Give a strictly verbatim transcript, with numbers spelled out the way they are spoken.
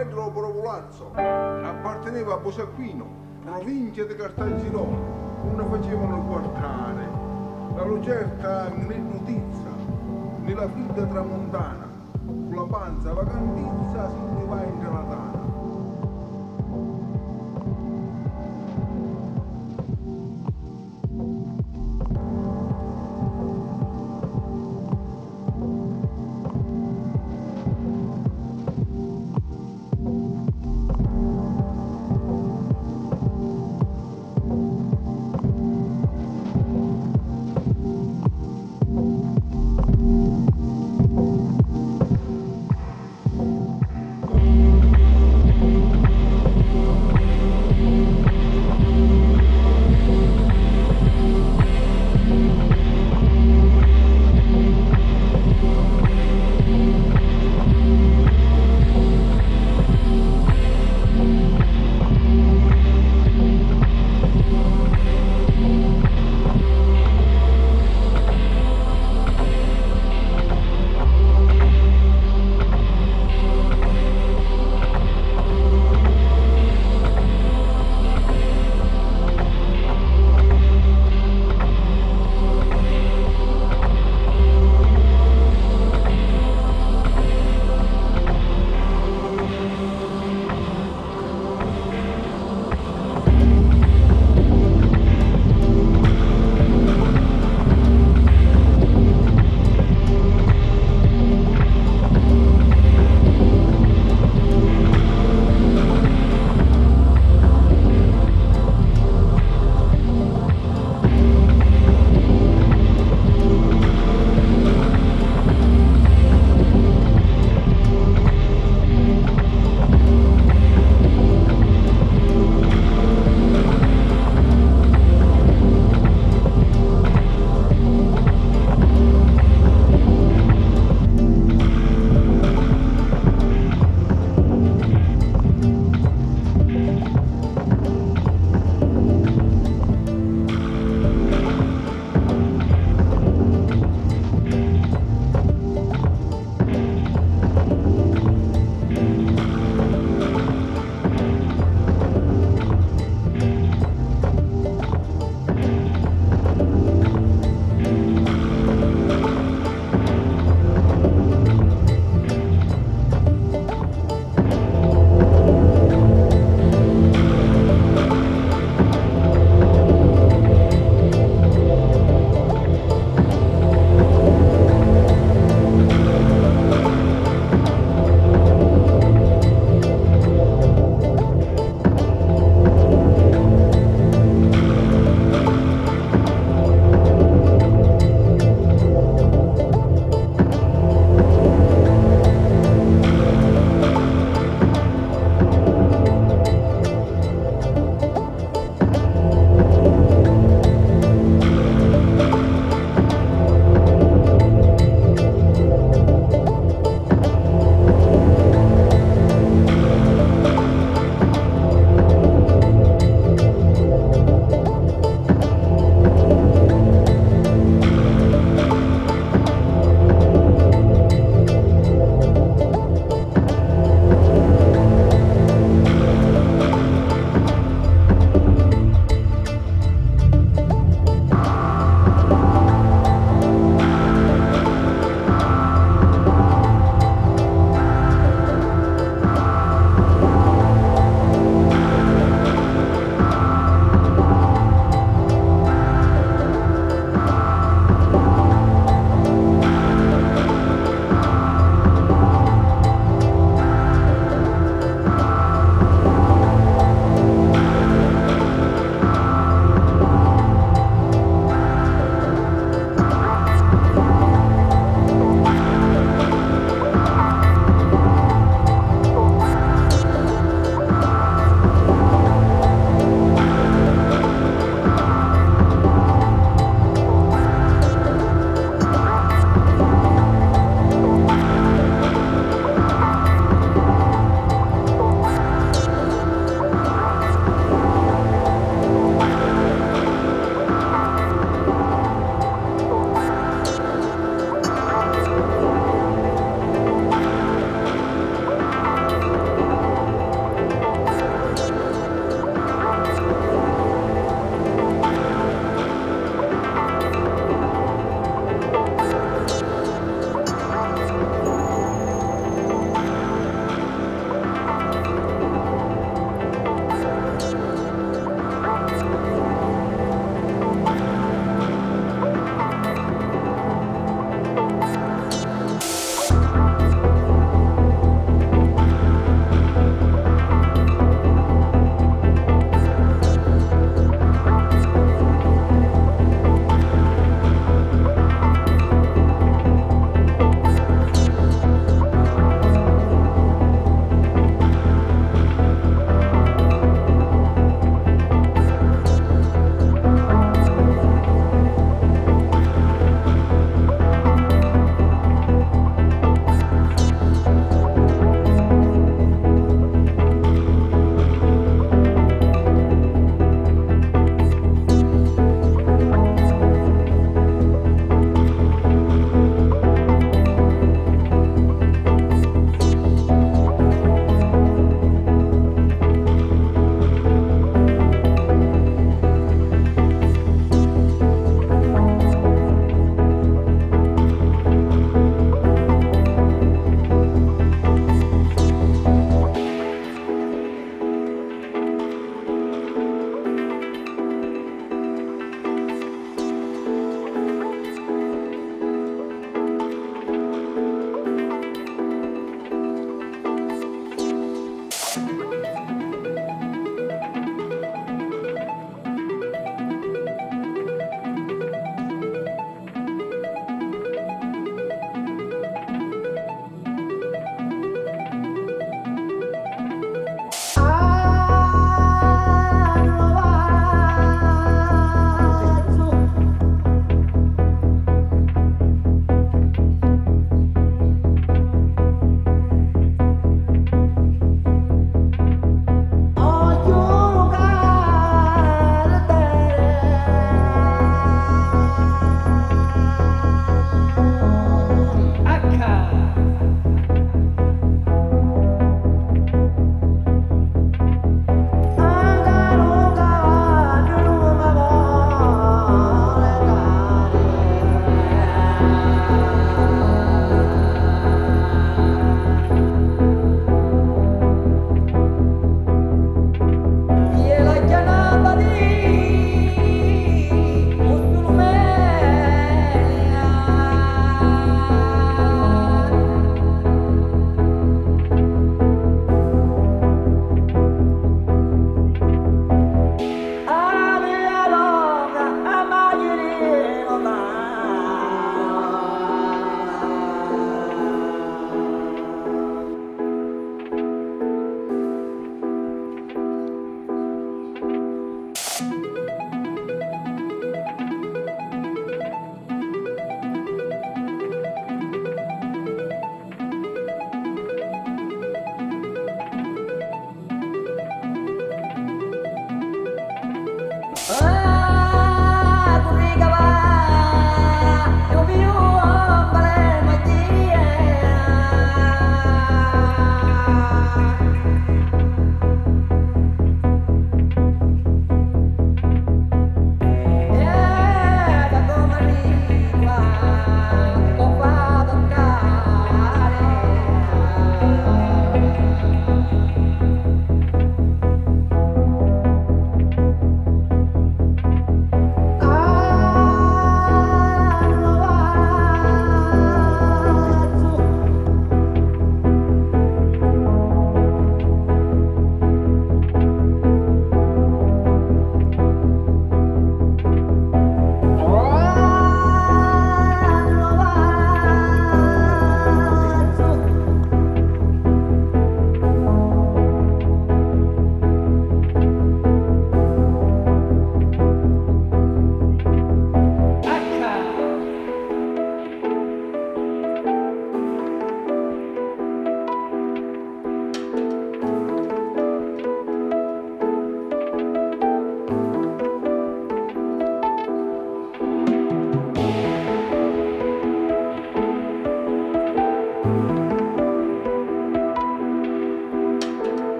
Carlo Provolazzo, apparteneva a Bosaquino, provincia di Cartagirone, non facevano guardare. La lucerta né notizia, né la vita tramontana, sulla panza vacantizza si leva in gelatana. Thank you. Oh.